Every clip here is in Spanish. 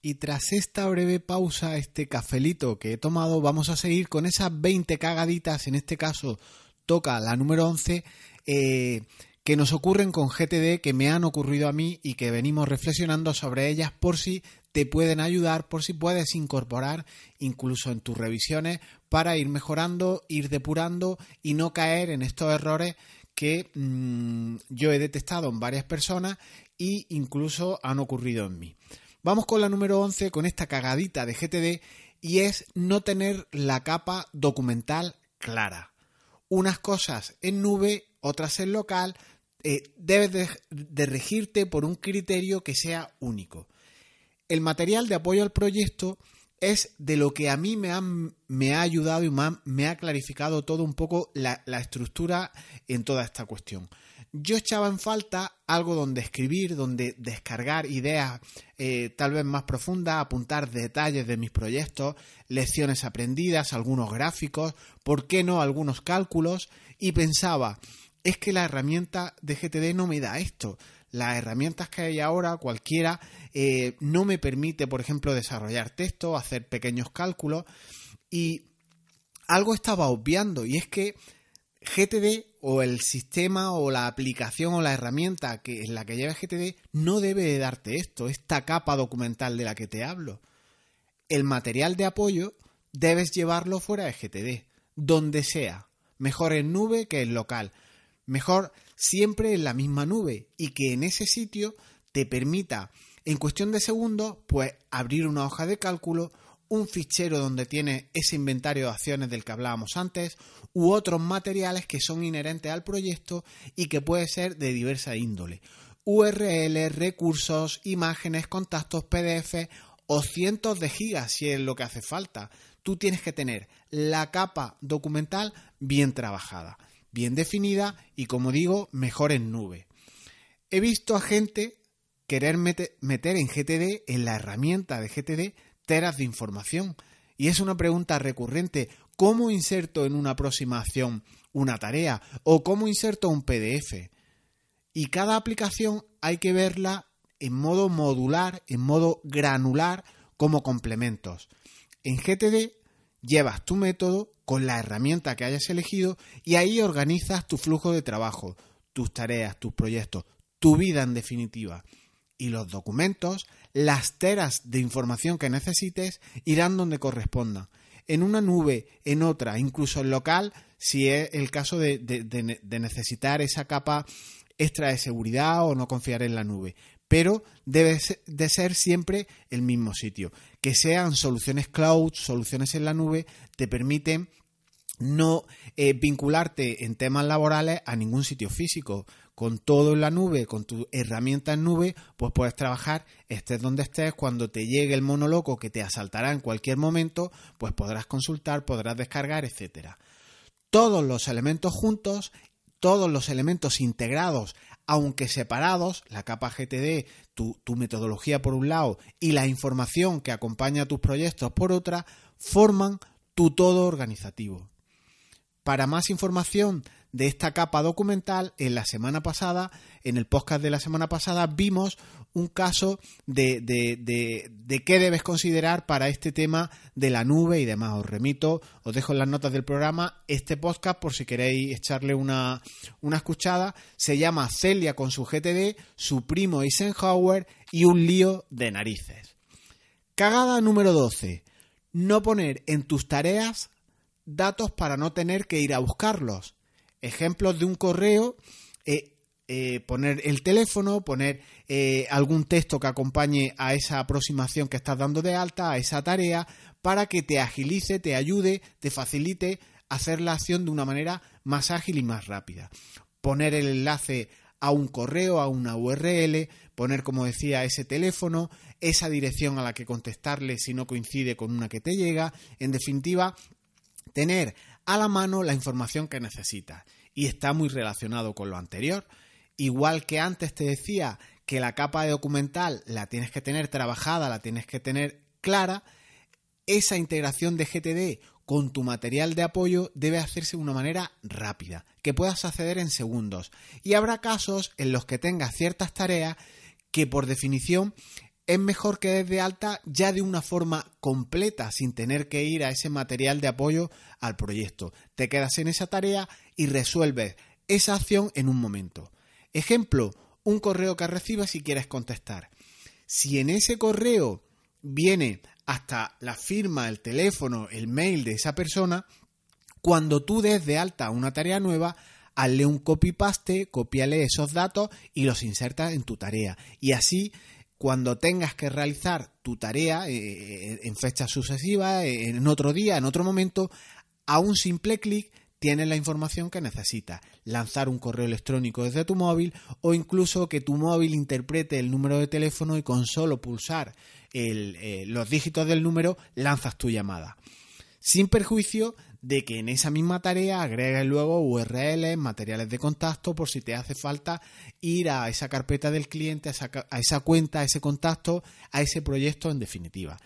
Y tras esta breve pausa, este cafelito que he tomado, vamos a seguir con esas 20 cagaditas, en este caso toca la número 11, que nos ocurren con GTD, que me han ocurrido a mí y que venimos reflexionando sobre ellas por si te pueden ayudar, por si puedes incorporar incluso en tus revisiones para ir mejorando, ir depurando y no caer en estos errores que yo he detectado en varias personas e incluso han ocurrido en mí. Vamos con la número 11, con esta cagadita de GTD, y es no tener la capa documental clara. Unas cosas en nube, otras en local, debes de regirte por un criterio que sea único. El material de apoyo al proyecto es de lo que a mí me ha ayudado y me ha clarificado todo un poco la estructura en toda esta cuestión. Yo echaba en falta algo donde escribir, donde descargar ideas tal vez más profundas, apuntar detalles de mis proyectos, lecciones aprendidas, algunos gráficos, ¿por qué no algunos cálculos? Y pensaba, es que la herramienta de GTD no me da esto. Las herramientas que hay ahora, cualquiera, no me permite, por ejemplo, desarrollar texto, hacer pequeños cálculos. Y algo estaba obviando, y es que GTD o el sistema o la aplicación o la herramienta que es la que lleva GTD no debe de darte esto, esta capa documental de la que te hablo. El material de apoyo debes llevarlo fuera de GTD, donde sea, mejor en nube que en local, mejor siempre en la misma nube, y que en ese sitio te permita en cuestión de segundos pues abrir una hoja de cálculo, un fichero donde tienes ese inventario de acciones del que hablábamos antes u otros materiales que son inherentes al proyecto y que puede ser de diversa índole. URL, recursos, imágenes, contactos, PDF o cientos de gigas si es lo que hace falta. Tú tienes que tener la capa documental bien trabajada, bien definida y, como digo, mejor en nube. He visto a gente querer meter en GTD, en la herramienta de GTD, teras de información, y es una pregunta recurrente: ¿cómo inserto en una aproximación una tarea o cómo inserto un PDF? Y cada aplicación hay que verla en modo modular, en modo granular, como complementos. En GTD llevas tu método con la herramienta que hayas elegido y ahí organizas tu flujo de trabajo, tus tareas, tus proyectos, tu vida en definitiva. Y los documentos, las teras de información que necesites, irán donde corresponda. En una nube, en otra, incluso en local, si es el caso de necesitar esa capa extra de seguridad o no confiar en la nube. Pero debe de ser siempre el mismo sitio. Que sean soluciones cloud, soluciones en la nube, te permiten no vincularte en temas laborales a ningún sitio físico. Con todo en la nube, con tu herramienta en nube, pues puedes trabajar, estés donde estés, cuando te llegue el mono loco que te asaltará en cualquier momento, pues podrás consultar, podrás descargar, etcétera. Todos los elementos juntos, todos los elementos integrados, aunque separados, la capa GTD, tu metodología por un lado y la información que acompaña a tus proyectos por otra, forman tu todo organizativo. Para más información de esta capa documental, en el podcast de la semana pasada, vimos un caso de qué debes considerar para este tema de la nube y demás. Os dejo en las notas del programa este podcast por si queréis echarle una escuchada. Se llama Celia con su GTD, su primo Eisenhower y un lío de narices. Cagada número 12. No poner en tus tareas datos para no tener que ir a buscarlos. Ejemplos de un correo, poner el teléfono, poner algún texto que acompañe a esa aproximación que estás dando de alta, a esa tarea, para que te agilice, te ayude, te facilite hacer la acción de una manera más ágil y más rápida. Poner el enlace a un correo, a una URL, poner, como decía, ese teléfono, esa dirección a la que contestarle si no coincide con una que te llega. En definitiva, tener a la mano la información que necesitas, y está muy relacionado con lo anterior. Igual que antes te decía que la capa de documental la tienes que tener trabajada, la tienes que tener clara, esa integración de GTD con tu material de apoyo debe hacerse de una manera rápida, que puedas acceder en segundos, y habrá casos en los que tengas ciertas tareas que por definición es mejor que des de alta ya de una forma completa, sin tener que ir a ese material de apoyo al proyecto. Te quedas en esa tarea y resuelves esa acción en un momento. Ejemplo, un correo que recibas si quieres contestar. Si en ese correo viene hasta la firma, el teléfono, el mail de esa persona, cuando tú des de alta una tarea nueva, hazle un copy-paste, cópiale esos datos y los insertas en tu tarea. Y así, cuando tengas que realizar tu tarea en fechas sucesivas, en otro día, en otro momento, a un simple clic tienes la información que necesitas. Lanzar un correo electrónico desde tu móvil o incluso que tu móvil interprete el número de teléfono y con solo pulsar los dígitos del número lanzas tu llamada. Sin perjuicio de que en esa misma tarea agregues luego URLs, materiales de contacto por si te hace falta ir a esa carpeta del cliente, a esa cuenta, a ese contacto, a ese proyecto en definitiva.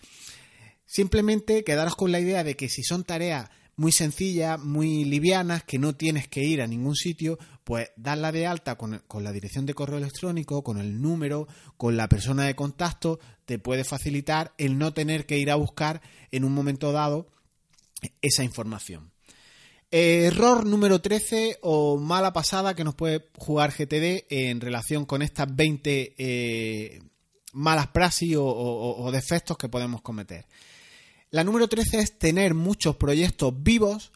Simplemente quedaros con la idea de que si son tareas muy sencillas, muy livianas, que no tienes que ir a ningún sitio, pues darla de alta con la dirección de correo electrónico, con el número, con la persona de contacto, te puede facilitar el no tener que ir a buscar en un momento dado esa información. Error número 13 o mala pasada que nos puede jugar GTD en relación con estas 20 malas praxis o defectos que podemos cometer. La número 13 es tener muchos proyectos vivos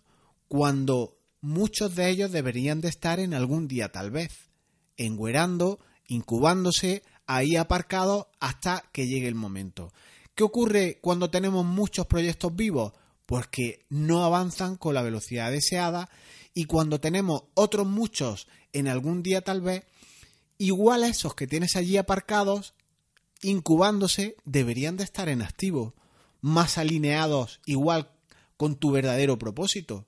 cuando muchos de ellos deberían de estar en algún día tal vez, engüerando, incubándose, ahí aparcados hasta que llegue el momento. ¿Qué ocurre cuando tenemos muchos proyectos vivos? Pues que no avanzan con la velocidad deseada y cuando tenemos otros muchos en algún día tal vez, igual a esos que tienes allí aparcados, incubándose, deberían de estar en activo, más alineados igual con tu verdadero propósito.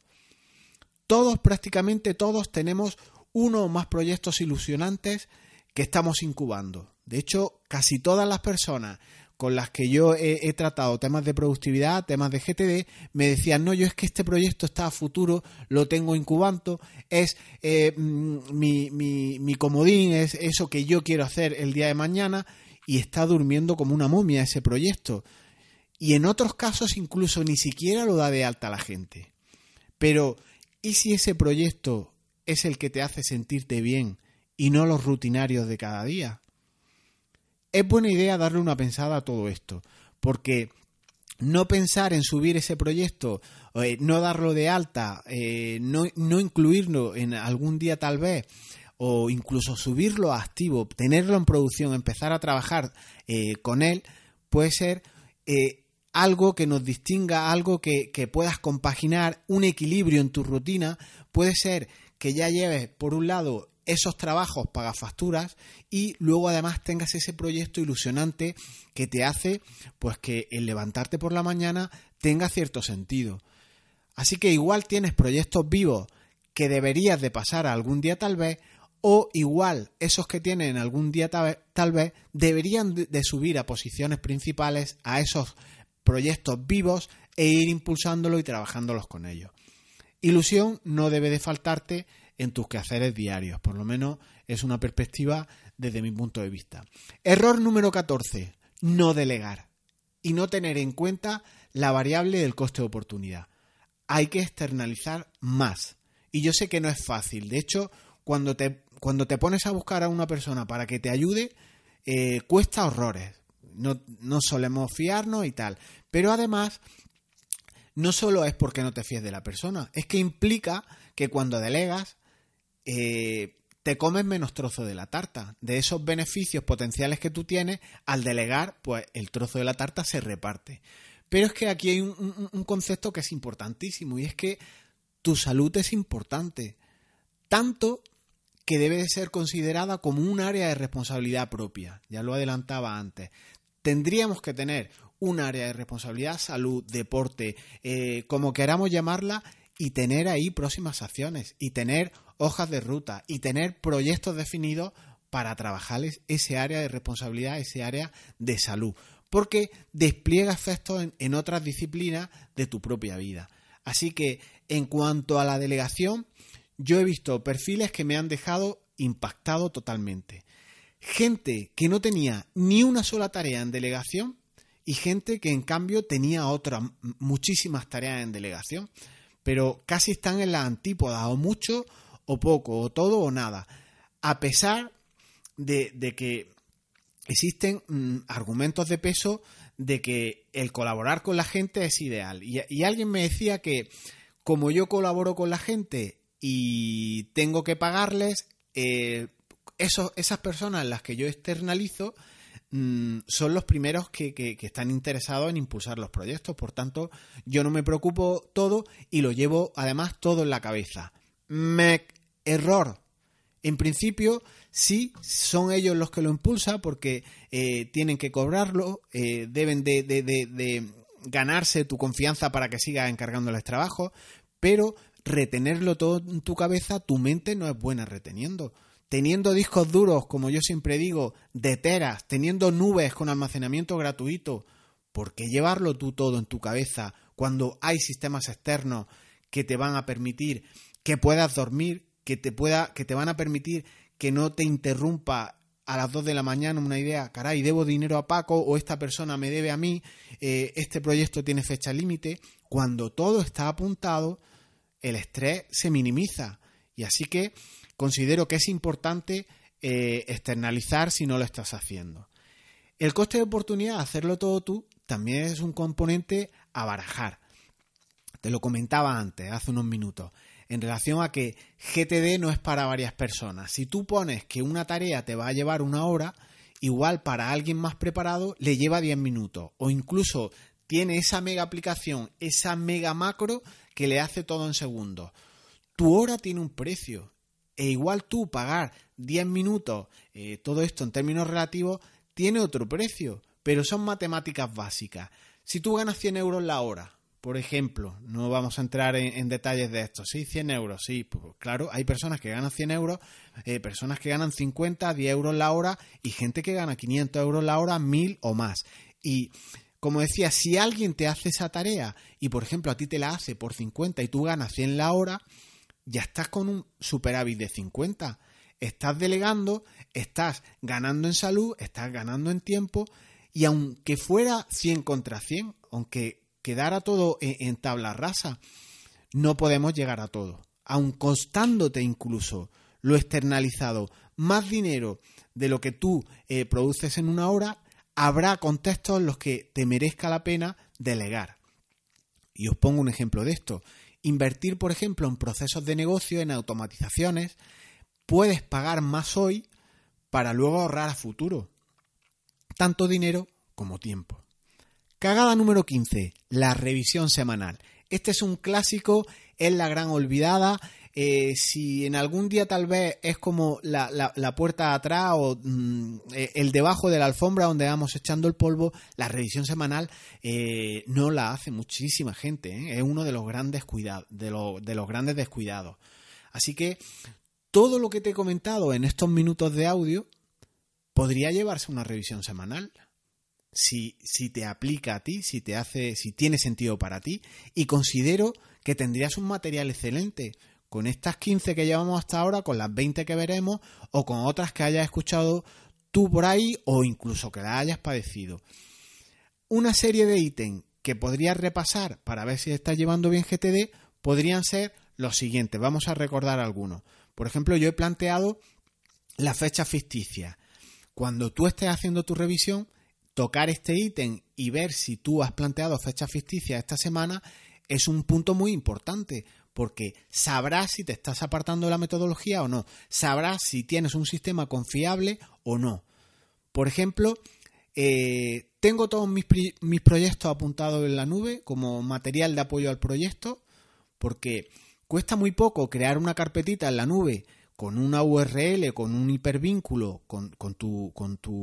Todos, prácticamente todos, tenemos uno o más proyectos ilusionantes que estamos incubando. De hecho, casi todas las personas con las que yo he tratado temas de productividad, temas de GTD, me decían, no, yo es que este proyecto está a futuro, lo tengo incubando, es mi comodín, es eso que yo quiero hacer el día de mañana, y está durmiendo como una momia ese proyecto. Y en otros casos incluso ni siquiera lo da de alta a la gente. Pero, ¿y si ese proyecto es el que te hace sentirte bien y no los rutinarios de cada día? Es buena idea darle una pensada a todo esto, porque no pensar en subir ese proyecto, no darlo de alta, no incluirlo en algún día tal vez, o incluso subirlo a activo, tenerlo en producción, empezar a trabajar con él, puede ser algo que nos distinga, algo que puedas compaginar, un equilibrio en tu rutina. Puede ser que ya lleves, por un lado, esos trabajos pagafacturas y luego además tengas ese proyecto ilusionante que te hace pues que el levantarte por la mañana tenga cierto sentido. Así que igual tienes proyectos vivos que deberías de pasar a algún día tal vez, o igual esos que tienen algún día tal vez deberían de subir a posiciones principales a esos proyectos vivos e ir impulsándolos y trabajándolos con ellos. Ilusión no debe de faltarte en tus quehaceres diarios, por lo menos es una perspectiva desde mi punto de vista. Error número 14, no delegar y no tener en cuenta la variable del coste de oportunidad. Hay que externalizar más y yo sé que no es fácil. De hecho, cuando te pones a buscar a una persona para que te ayude, cuesta horrores, no solemos fiarnos y tal, pero además no solo es porque no te fíes de la persona, es que implica que cuando delegas te comes menos trozo de la tarta. De esos beneficios potenciales que tú tienes, al delegar, pues el trozo de la tarta se reparte. Pero es que aquí hay un concepto que es importantísimo y es que tu salud es importante, tanto que debe de ser considerada como un área de responsabilidad propia. Ya lo adelantaba antes. Tendríamos que tener un área de responsabilidad, salud, deporte, como queramos llamarla, y tener ahí próximas acciones, y tener hojas de ruta, y tener proyectos definidos para trabajar ese área de responsabilidad, ese área de salud, porque despliega efectos en otras disciplinas de tu propia vida. Así que, en cuanto a la delegación, yo he visto perfiles que me han dejado impactado totalmente. gente que no tenía ni una sola tarea en delegación y gente que en cambio tenía otras muchísimas tareas en delegación, pero casi están en las antípodas, o mucho o poco, o todo o nada, a pesar de que existen argumentos de peso de que el colaborar con la gente es ideal. Y alguien me decía que como yo colaboro con la gente y tengo que pagarles, esas personas en las que yo externalizo son los primeros que están interesados en impulsar los proyectos. Por tanto, yo no me preocupo todo y lo llevo además todo en la cabeza. Error. En principio, sí, son ellos los que lo impulsan porque tienen que cobrarlo, deben de ganarse tu confianza para que sigas encargándoles trabajo, pero retenerlo todo en tu cabeza, tu mente no es buena reteniendo. Teniendo discos duros, como yo siempre digo, de teras, teniendo nubes con almacenamiento gratuito, ¿por qué llevarlo tú todo en tu cabeza cuando hay sistemas externos que te van a permitir que puedas dormir, que te van a permitir que no te interrumpa a las 2 de la mañana una idea, caray, debo dinero a Paco o esta persona me debe a mí, este proyecto tiene fecha límite? Cuando todo está apuntado, el estrés se minimiza. Y así que considero que es importante externalizar si no lo estás haciendo. El coste de oportunidad de hacerlo todo tú también es un componente a barajar. Te lo comentaba antes, hace unos minutos, en relación a que GTD no es para varias personas. Si tú pones que una tarea te va a llevar una hora, igual para alguien más preparado le lleva 10 minutos o incluso tiene esa mega aplicación, esa mega macro que le hace todo en segundos. Tu hora tiene un precio e igual tú pagar 10 minutos, todo esto en términos relativos, tiene otro precio, pero son matemáticas básicas. Si tú ganas 100 euros la hora, por ejemplo, no vamos a entrar en detalles de esto. Sí, 100 euros, sí, pues claro, hay personas que ganan 100 euros, personas que ganan 50, 10 euros la hora y gente que gana 500 euros la hora, 1000 o más. Y como decía, si alguien te hace esa tarea y, por ejemplo, a ti te la hace por 50 y tú ganas 100 la hora, ya estás con un superávit de 50. Estás delegando, estás ganando en salud, estás ganando en tiempo y aunque fuera 100 contra 100, aunque quedara todo en tabla rasa, no podemos llegar a todo. Aun costándote incluso lo externalizado, más dinero de lo que tú produces en una hora, habrá contextos en los que te merezca la pena delegar. Y os pongo un ejemplo de esto. Invertir, por ejemplo, en procesos de negocio, en automatizaciones, puedes pagar más hoy para luego ahorrar a futuro. Tanto dinero como tiempo. Cagada número 15, la revisión semanal. Este es un clásico, es la gran olvidada. Si en algún día tal vez es como la puerta atrás o el debajo de la alfombra donde vamos echando el polvo, la revisión semanal no la hace muchísima gente, ¿eh? Es uno de los grandes descuidados. Así que todo lo que te he comentado en estos minutos de audio podría llevarse una revisión semanal. Si te aplica a ti, si tiene sentido para ti, y considero que tendrías un material excelente con estas 15 que llevamos hasta ahora, con las 20 que veremos o con otras que hayas escuchado tú por ahí o incluso que las hayas padecido. Una serie de ítems que podrías repasar para ver si estás llevando bien GTD podrían ser los siguientes. Vamos a recordar algunos. Por ejemplo, yo he planteado la fecha ficticia. Cuando tú estés haciendo tu revisión, tocar este ítem y ver si tú has planteado fechas ficticias esta semana es un punto muy importante porque sabrás si te estás apartando de la metodología o no, sabrás si tienes un sistema confiable o no. Por ejemplo, tengo todos mis proyectos apuntados en la nube como material de apoyo al proyecto porque cuesta muy poco crear una carpetita en la nube con una URL, con un hipervínculo, con tu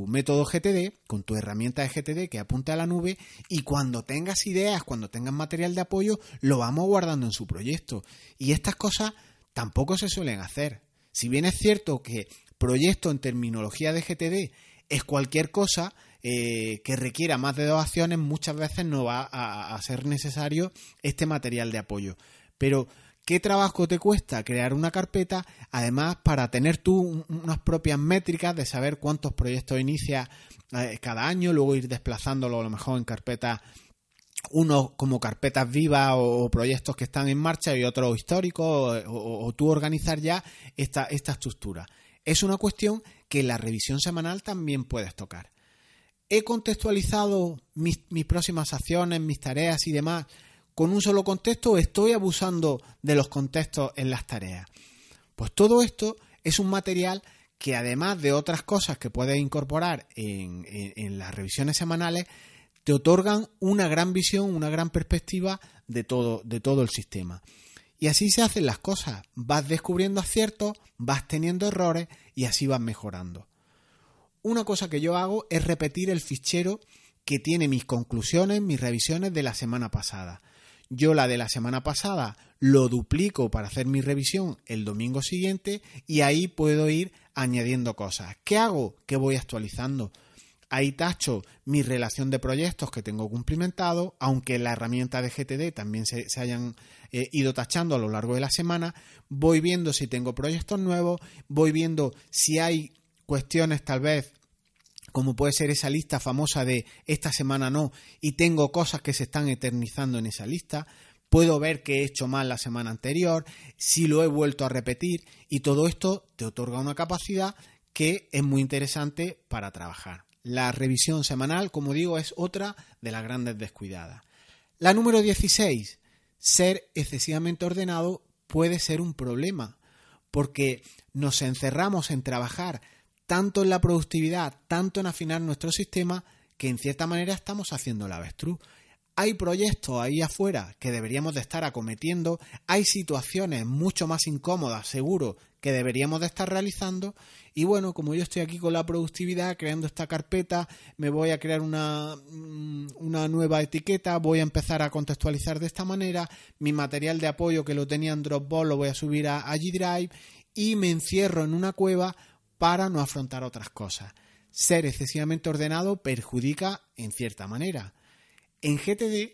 método GTD, con tu herramienta de GTD que apunta a la nube, y cuando tengas ideas, cuando tengas material de apoyo, lo vamos guardando en su proyecto. Y estas cosas tampoco se suelen hacer. Si bien es cierto que proyecto en terminología de GTD es cualquier cosa que requiera más de 2 acciones, muchas veces no va a ser necesario este material de apoyo. Pero ¿Qué trabajo te cuesta crear una carpeta? Además, para tener tú unas propias métricas de saber cuántos proyectos inicias cada año, luego ir desplazándolo a lo mejor en carpetas, unos como carpetas vivas o proyectos que están en marcha y otros históricos, o tú organizar ya esta estructura. Es una cuestión que en la revisión semanal también puedes tocar. He contextualizado mis próximas acciones, mis tareas y demás con un solo contexto, o estoy abusando de los contextos en las tareas. Pues todo esto es un material que, además de otras cosas que puedes incorporar en las revisiones semanales, te otorgan una gran visión, una gran perspectiva de todo el sistema. Y así se hacen las cosas. Vas descubriendo aciertos, vas teniendo errores y así vas mejorando. Una cosa que yo hago es repetir el fichero que tiene mis conclusiones, mis revisiones de la semana pasada. Yo la de la semana pasada lo duplico para hacer mi revisión el domingo siguiente y ahí puedo ir añadiendo cosas. ¿Qué hago? ¿Qué voy actualizando? Ahí tacho mi relación de proyectos que tengo cumplimentado, aunque en la herramienta de GTD también se hayan ido tachando a lo largo de la semana. Voy viendo si tengo proyectos nuevos, voy viendo si hay cuestiones tal vez, como puede ser esa lista famosa de esta semana no, y tengo cosas que se están eternizando en esa lista. Puedo ver qué he hecho mal la semana anterior, si lo he vuelto a repetir, y todo esto te otorga una capacidad que es muy interesante para trabajar. La revisión semanal, como digo, es otra de las grandes descuidadas. La número 16, ser excesivamente ordenado puede ser un problema, porque nos encerramos en trabajar tanto en la productividad, tanto en afinar nuestro sistema, que en cierta manera estamos haciendo la avestruz. Hay proyectos ahí afuera que deberíamos de estar acometiendo, hay situaciones mucho más incómodas, seguro, que deberíamos de estar realizando. Y bueno, como yo estoy aquí con la productividad, creando esta carpeta, me voy a crear una nueva etiqueta, voy a empezar a contextualizar de esta manera, mi material de apoyo que lo tenía en Dropbox lo voy a subir a G-Drive y me encierro en una cueva para no afrontar otras cosas. Ser excesivamente ordenado perjudica en cierta manera. En GTD,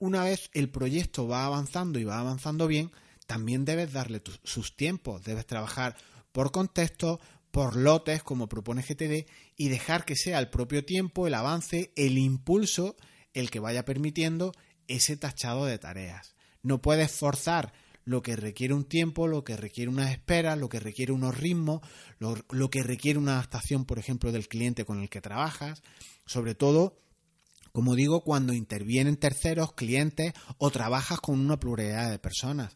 una vez el proyecto va avanzando y va avanzando bien, también debes darle sus tiempos, debes trabajar por contextos, por lotes, como propone GTD, y dejar que sea el propio tiempo, el avance, el impulso, el que vaya permitiendo ese tachado de tareas. No puedes forzar lo que requiere un tiempo, lo que requiere unas esperas, lo que requiere unos ritmos, lo que requiere una adaptación, por ejemplo, del cliente con el que trabajas, sobre todo, como digo, cuando intervienen terceros, clientes o trabajas con una pluralidad de personas.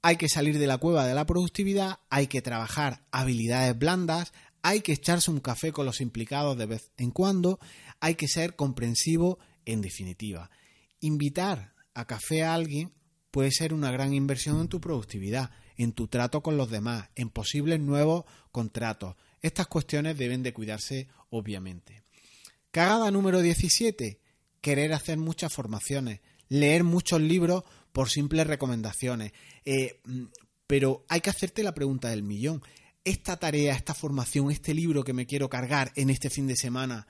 Hay que salir de la cueva de la productividad, hay que trabajar habilidades blandas, hay que echarse un café con los implicados de vez en cuando, hay que ser comprensivo en definitiva. Invitar a café a alguien puede ser una gran inversión en tu productividad, en tu trato con los demás, en posibles nuevos contratos. Estas cuestiones deben de cuidarse, obviamente. Cagada número 17, querer hacer muchas formaciones, leer muchos libros por simples recomendaciones. Pero hay que hacerte la pregunta del millón. ¿Esta tarea, esta formación, este libro que me quiero cargar en este fin de semana,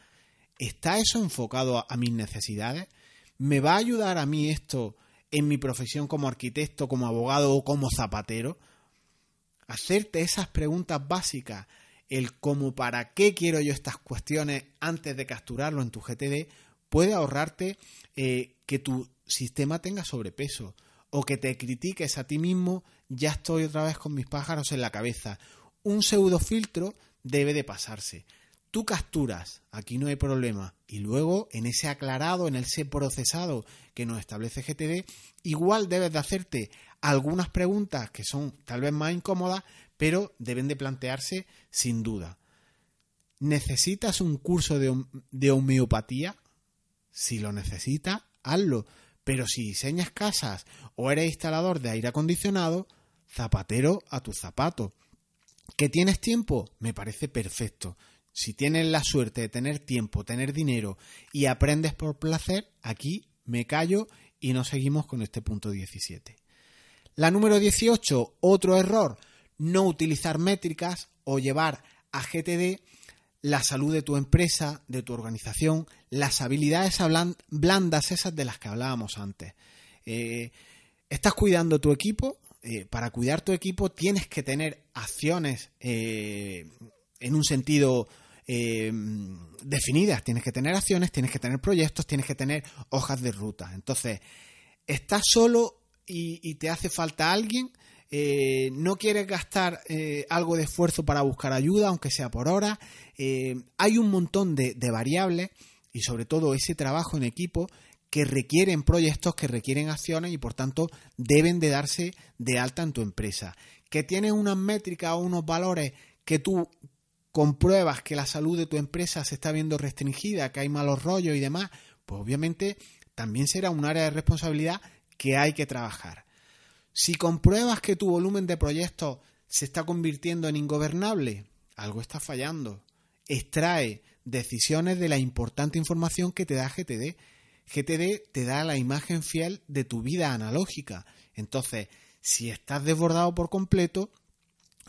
está eso enfocado a mis necesidades? ¿Me va a ayudar a mí esto en mi profesión como arquitecto, como abogado o como zapatero? Hacerte esas preguntas básicas. El cómo, para qué quiero yo estas cuestiones antes de capturarlo en tu GTD puede ahorrarte que tu sistema tenga sobrepeso o que te critiques a ti mismo, ya estoy otra vez con mis pájaros en la cabeza. Un pseudofiltro debe de pasarse. Tú capturas, aquí no hay problema, y luego en ese aclarado, en ese procesado que nos establece GTD, igual debes de hacerte algunas preguntas que son tal vez más incómodas, pero deben de plantearse sin duda. ¿Necesitas un curso de homeopatía? Si lo necesitas, hazlo. Pero si diseñas casas o eres instalador de aire acondicionado, zapatero a tu zapato. ¿Que tienes tiempo? Me parece perfecto. Si tienes la suerte de tener tiempo, tener dinero y aprendes por placer, aquí me callo y no seguimos con este punto 17. La número 18, otro error. No utilizar métricas o llevar a GTD la salud de tu empresa, de tu organización, las habilidades blandas esas de las que hablábamos antes. estás cuidando tu equipo. Para cuidar tu equipo tienes que tener acciones en un sentido definidas. Tienes que tener acciones, tienes que tener proyectos, tienes que tener hojas de ruta. Entonces, estás solo y te hace falta alguien. No quieres gastar algo de esfuerzo para buscar ayuda, aunque sea por horas. Hay un montón de variables y sobre todo ese trabajo en equipo que requieren proyectos, que requieren acciones y por tanto deben de darse de alta en tu empresa. Que tienes unas métricas o unos valores que tú compruebas que la salud de tu empresa se está viendo restringida, que hay malos rollos y demás, pues obviamente también será un área de responsabilidad que hay que trabajar. Si compruebas que tu volumen de proyectos se está convirtiendo en ingobernable, algo está fallando. Extrae decisiones de la importante información que te da GTD. GTD te da la imagen fiel de tu vida analógica. Entonces, si estás desbordado por completo,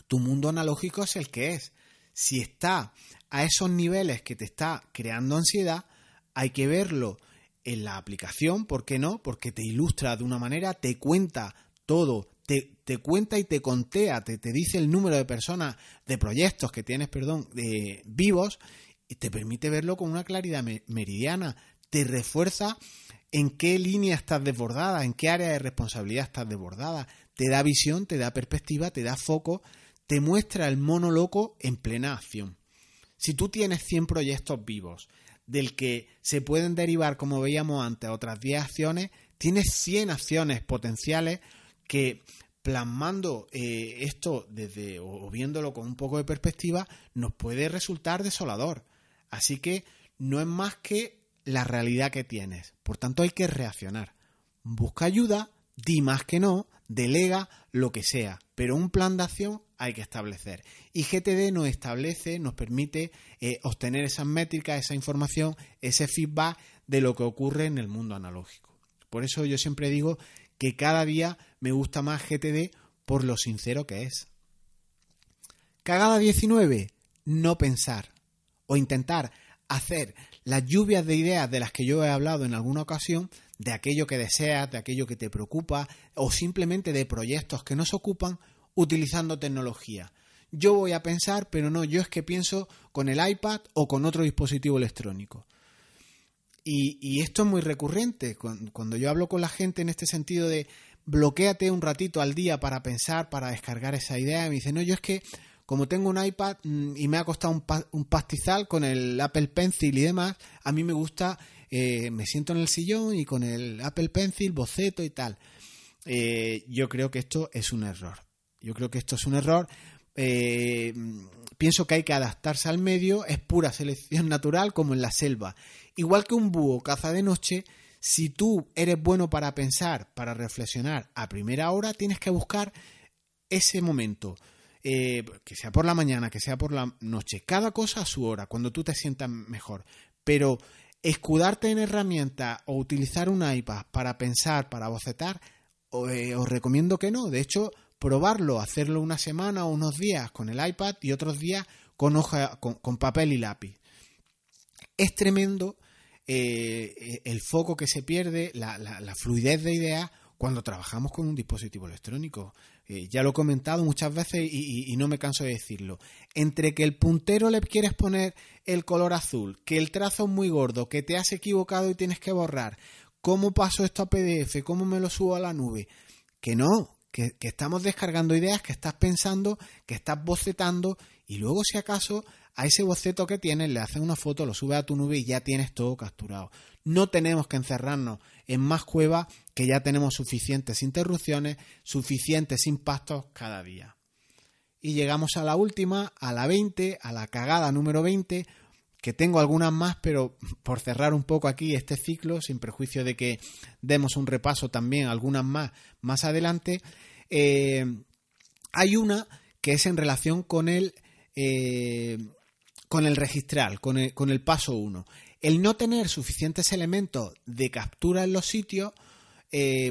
tu mundo analógico es el que es. Si está a esos niveles que te está creando ansiedad, hay que verlo en la aplicación, ¿por qué no? Porque te ilustra de una manera, te cuenta todo, te cuenta y te contea, te dice el número de personas, de proyectos que tienes, vivos, y te permite verlo con una claridad meridiana, te refuerza en qué línea estás desbordada, en qué área de responsabilidad estás desbordada, te da visión, te da perspectiva, te da foco, te muestra el mono loco en plena acción. Si tú tienes 100 proyectos vivos, del que se pueden derivar, como veíamos antes, otras 10 acciones, tienes 100 acciones potenciales que plasmando esto desde o viéndolo con un poco de perspectiva nos puede resultar desolador. Así que no es más que la realidad que tienes. Por tanto, hay que reaccionar. Busca ayuda, di más que no, delega lo que sea, pero un plan de acción hay que establecer. Y GTD nos establece, nos permite obtener esas métricas, esa información, ese feedback de lo que ocurre en el mundo analógico. Por eso yo siempre digo que cada día me gusta más GTD por lo sincero que es. Cagada 19. No pensar o intentar hacer las lluvias de ideas de las que yo he hablado en alguna ocasión, de aquello que deseas, de aquello que te preocupa o simplemente de proyectos que nos ocupan utilizando tecnología. Yo voy a pensar, pero no, yo es que pienso con el iPad o con otro dispositivo electrónico. Y esto es muy recurrente. Cuando yo hablo con la gente en este sentido de bloquéate un ratito al día para pensar, para descargar esa idea, me dicen, no, yo es que como tengo un iPad y me ha costado un pastizal con el Apple Pencil y demás, a mí me gusta, me siento en el sillón y con el Apple Pencil boceto y tal. Yo creo que esto es un error. Pienso que hay que adaptarse al medio, es pura selección natural como en la selva. Igual que un búho caza de noche, si tú eres bueno para pensar, para reflexionar a primera hora, tienes que buscar ese momento, que sea por la mañana, que sea por la noche, cada cosa a su hora, cuando tú te sientas mejor. Pero escudarte en herramientas o utilizar un iPad para pensar, para bocetar, os recomiendo que no. De hecho, probarlo, hacerlo una semana o unos días con el iPad y otros días con hoja, con papel y lápiz. Es tremendo el foco que se pierde, la fluidez de ideas cuando trabajamos con un dispositivo electrónico. Ya lo he comentado muchas veces y no me canso de decirlo. Entre que el puntero le quieres poner el color azul, que el trazo es muy gordo, que te has equivocado y tienes que borrar, ¿cómo paso esto a PDF? ¿Cómo me lo subo a la nube? Que no. Que estamos descargando ideas, que estás pensando, que estás bocetando y luego si acaso a ese boceto que tienes le haces una foto, lo subes a tu nube y ya tienes todo capturado. No tenemos que encerrarnos en más cuevas, que ya tenemos suficientes interrupciones, suficientes impactos cada día. Y llegamos a la última, a la 20, a la cagada número 20, que tengo algunas más, pero por cerrar un poco aquí este ciclo, sin prejuicio de que demos un repaso también algunas más adelante, hay una que es en relación con el registral, con el paso 1. El no tener suficientes elementos de captura en los sitios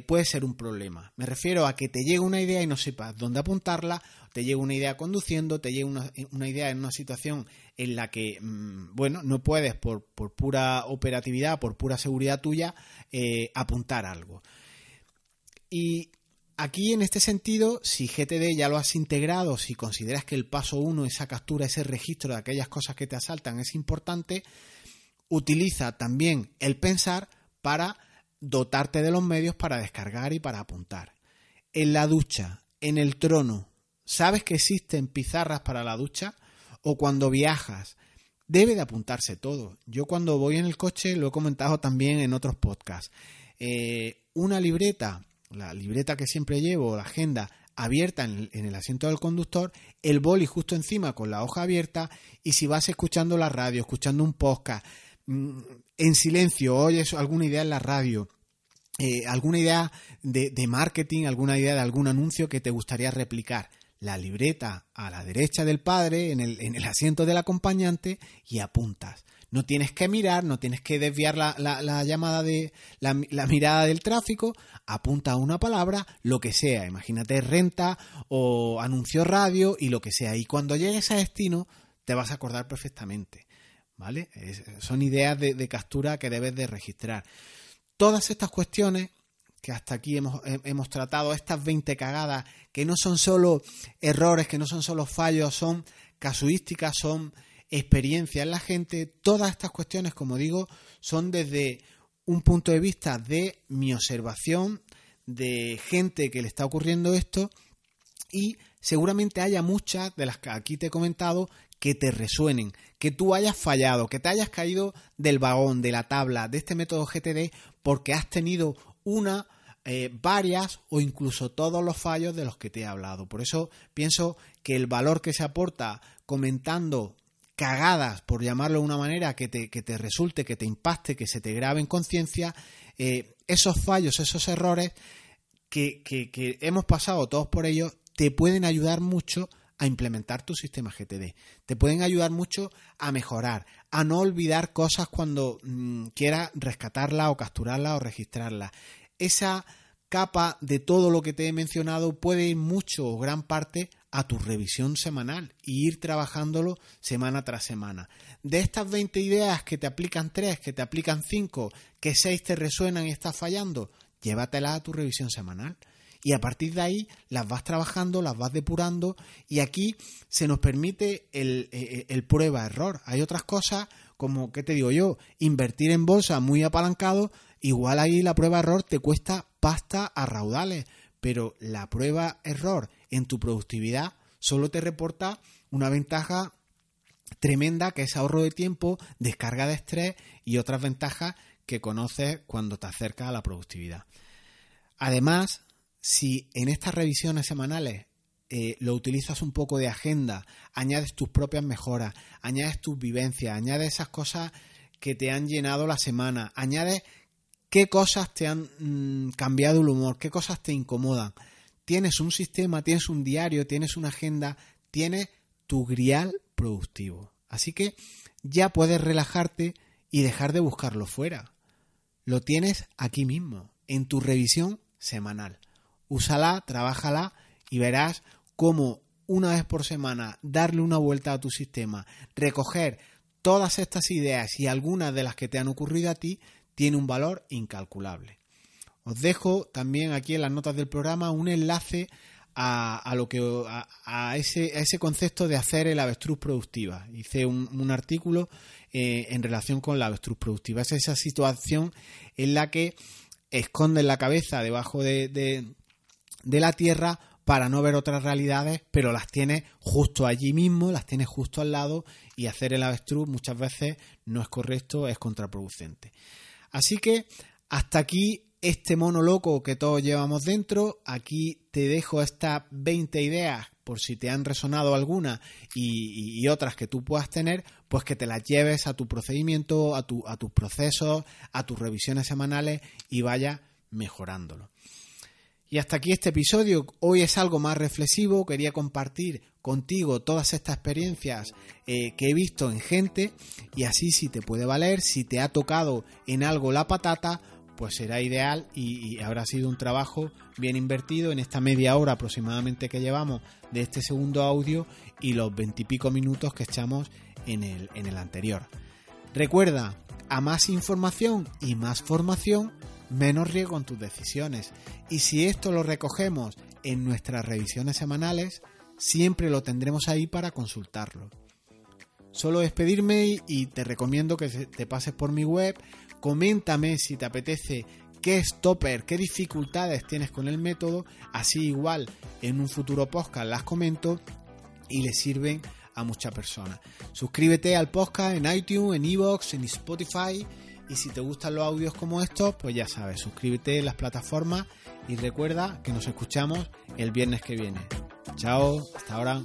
puede ser un problema. Me refiero a que te llega una idea y no sepas dónde apuntarla, te llega una idea conduciendo, te llega una idea en una situación en la que no puedes por pura operatividad, por pura seguridad tuya, apuntar algo. Y Aquí, en este sentido, si GTD ya lo has integrado, si consideras que el paso 1, esa captura, ese registro de aquellas cosas que te asaltan es importante, utiliza también el pensar para dotarte de los medios para descargar y para apuntar. En la ducha, en el trono, ¿sabes que existen pizarras para la ducha? O cuando viajas, debe de apuntarse todo. Yo cuando voy en el coche, lo he comentado también en otros podcasts, una libreta, la libreta que siempre llevo, la agenda abierta en el asiento del conductor, el boli justo encima con la hoja abierta, y si vas escuchando la radio, escuchando un podcast, en silencio, oyes alguna idea en la radio, alguna idea de marketing, alguna idea de algún anuncio que te gustaría replicar, la libreta a la derecha del padre, en el asiento del acompañante, y apuntas. No tienes que mirar, no tienes que desviar la llamada de la mirada del tráfico, apunta a una palabra, lo que sea, imagínate renta o anuncio radio y lo que sea, y cuando llegues a destino te vas a acordar perfectamente, ¿vale? Son ideas de captura que debes de registrar. Todas estas cuestiones que hasta aquí hemos tratado, estas 20 cagadas, que no son solo errores, que no son solo fallos, son casuísticas, son experiencia en la gente, todas estas cuestiones, como digo, son desde un punto de vista de mi observación, de gente que le está ocurriendo esto, y seguramente haya muchas de las que aquí te he comentado que te resuenen, que tú hayas fallado, que te hayas caído del vagón, de la tabla, de este método GTD, porque has tenido una, varias o incluso todos los fallos de los que te he hablado. Por eso pienso que el valor que se aporta comentando cagadas, por llamarlo de una manera, que te resulte, que te impacte, que se te grabe en conciencia, esos fallos, esos errores que hemos pasado todos por ellos, te pueden ayudar mucho a implementar tu sistema GTD. Te pueden ayudar mucho a mejorar, a no olvidar cosas cuando quieras rescatarla o capturarla o registrarla. Esa capa de todo lo que te he mencionado puede ir mucho o gran parte a tu revisión semanal y ir trabajándolo semana tras semana. De estas 20 ideas que te aplican 3, que te aplican 5, que 6 te resuenan y estás fallando, llévatelas a tu revisión semanal. Y a partir de ahí las vas trabajando, las vas depurando, y aquí se nos permite el prueba-error. Hay otras cosas como, ¿qué te digo yo?, invertir en bolsa muy apalancado, igual ahí la prueba-error te cuesta pasta a raudales, pero la prueba-error en tu productividad solo te reporta una ventaja tremenda, que es ahorro de tiempo, descarga de estrés y otras ventajas que conoces cuando te acercas a la productividad. Además, si en estas revisiones semanales lo utilizas un poco de agenda, añades tus propias mejoras, añades tus vivencias, añades esas cosas que te han llenado la semana, añades qué cosas te han cambiado el humor, qué cosas te incomodan. Tienes un sistema, tienes un diario, tienes una agenda, tienes tu grial productivo. Así que ya puedes relajarte y dejar de buscarlo fuera. Lo tienes aquí mismo, en tu revisión semanal. Úsala, trabájala y verás cómo una vez por semana darle una vuelta a tu sistema, recoger todas estas ideas y algunas de las que te han ocurrido a ti, tiene un valor incalculable. Os dejo también aquí en las notas del programa un enlace a ese concepto de hacer el avestruz productiva. Hice un artículo en relación con la avestruz productiva. Es esa situación en la que escondes la cabeza debajo de la tierra para no ver otras realidades, pero las tienes justo allí mismo, las tienes justo al lado, y hacer el avestruz muchas veces no es correcto, es contraproducente. Así que hasta aquí este mono loco que todos llevamos dentro. Aquí te dejo estas 20 ideas por si te han resonado algunas y otras que tú puedas tener, pues que te las lleves a tu procedimiento, a tus procesos, a tus revisiones semanales y vayas mejorándolo. Y hasta aquí este episodio. Hoy es algo más reflexivo. Quería compartir contigo todas estas experiencias que he visto en gente, y así, si te puede valer, si te ha tocado en algo la patata, pues será ideal y habrá sido un trabajo bien invertido en esta media hora aproximadamente que llevamos de este segundo audio y los 20 y pico minutos que echamos en el anterior. Recuerda, a más información y más formación, menos riesgo en tus decisiones. Y si esto lo recogemos en nuestras revisiones semanales, siempre lo tendremos ahí para consultarlo. Solo despedirme y te recomiendo que te pases por mi web. Coméntame si te apetece qué stopper, qué dificultades tienes con el método, así igual en un futuro podcast las comento y les sirven a muchas personas. Suscríbete al podcast en iTunes, en iVoox, en Spotify, y si te gustan los audios como estos, pues ya sabes, suscríbete en las plataformas y recuerda que nos escuchamos el viernes que viene. Chao, hasta ahora.